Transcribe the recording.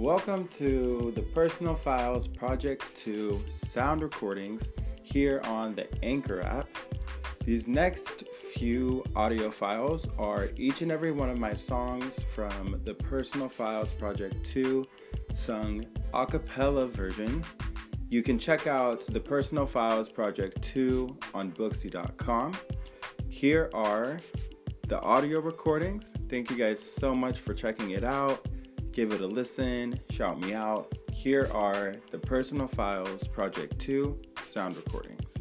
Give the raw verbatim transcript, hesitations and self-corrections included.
Welcome to the Personal Files Project two sound recordings here on the Anchor app. These next few audio files are each and every one of my songs from the Personal Files Project two sung a cappella version. You can check out the Personal Files Project two on Booksy dot com. Here are the audio recordings. Thank you guys so much for checking it out. Give it a listen, shout me out. Here are the Personal Files Project two sound recordings.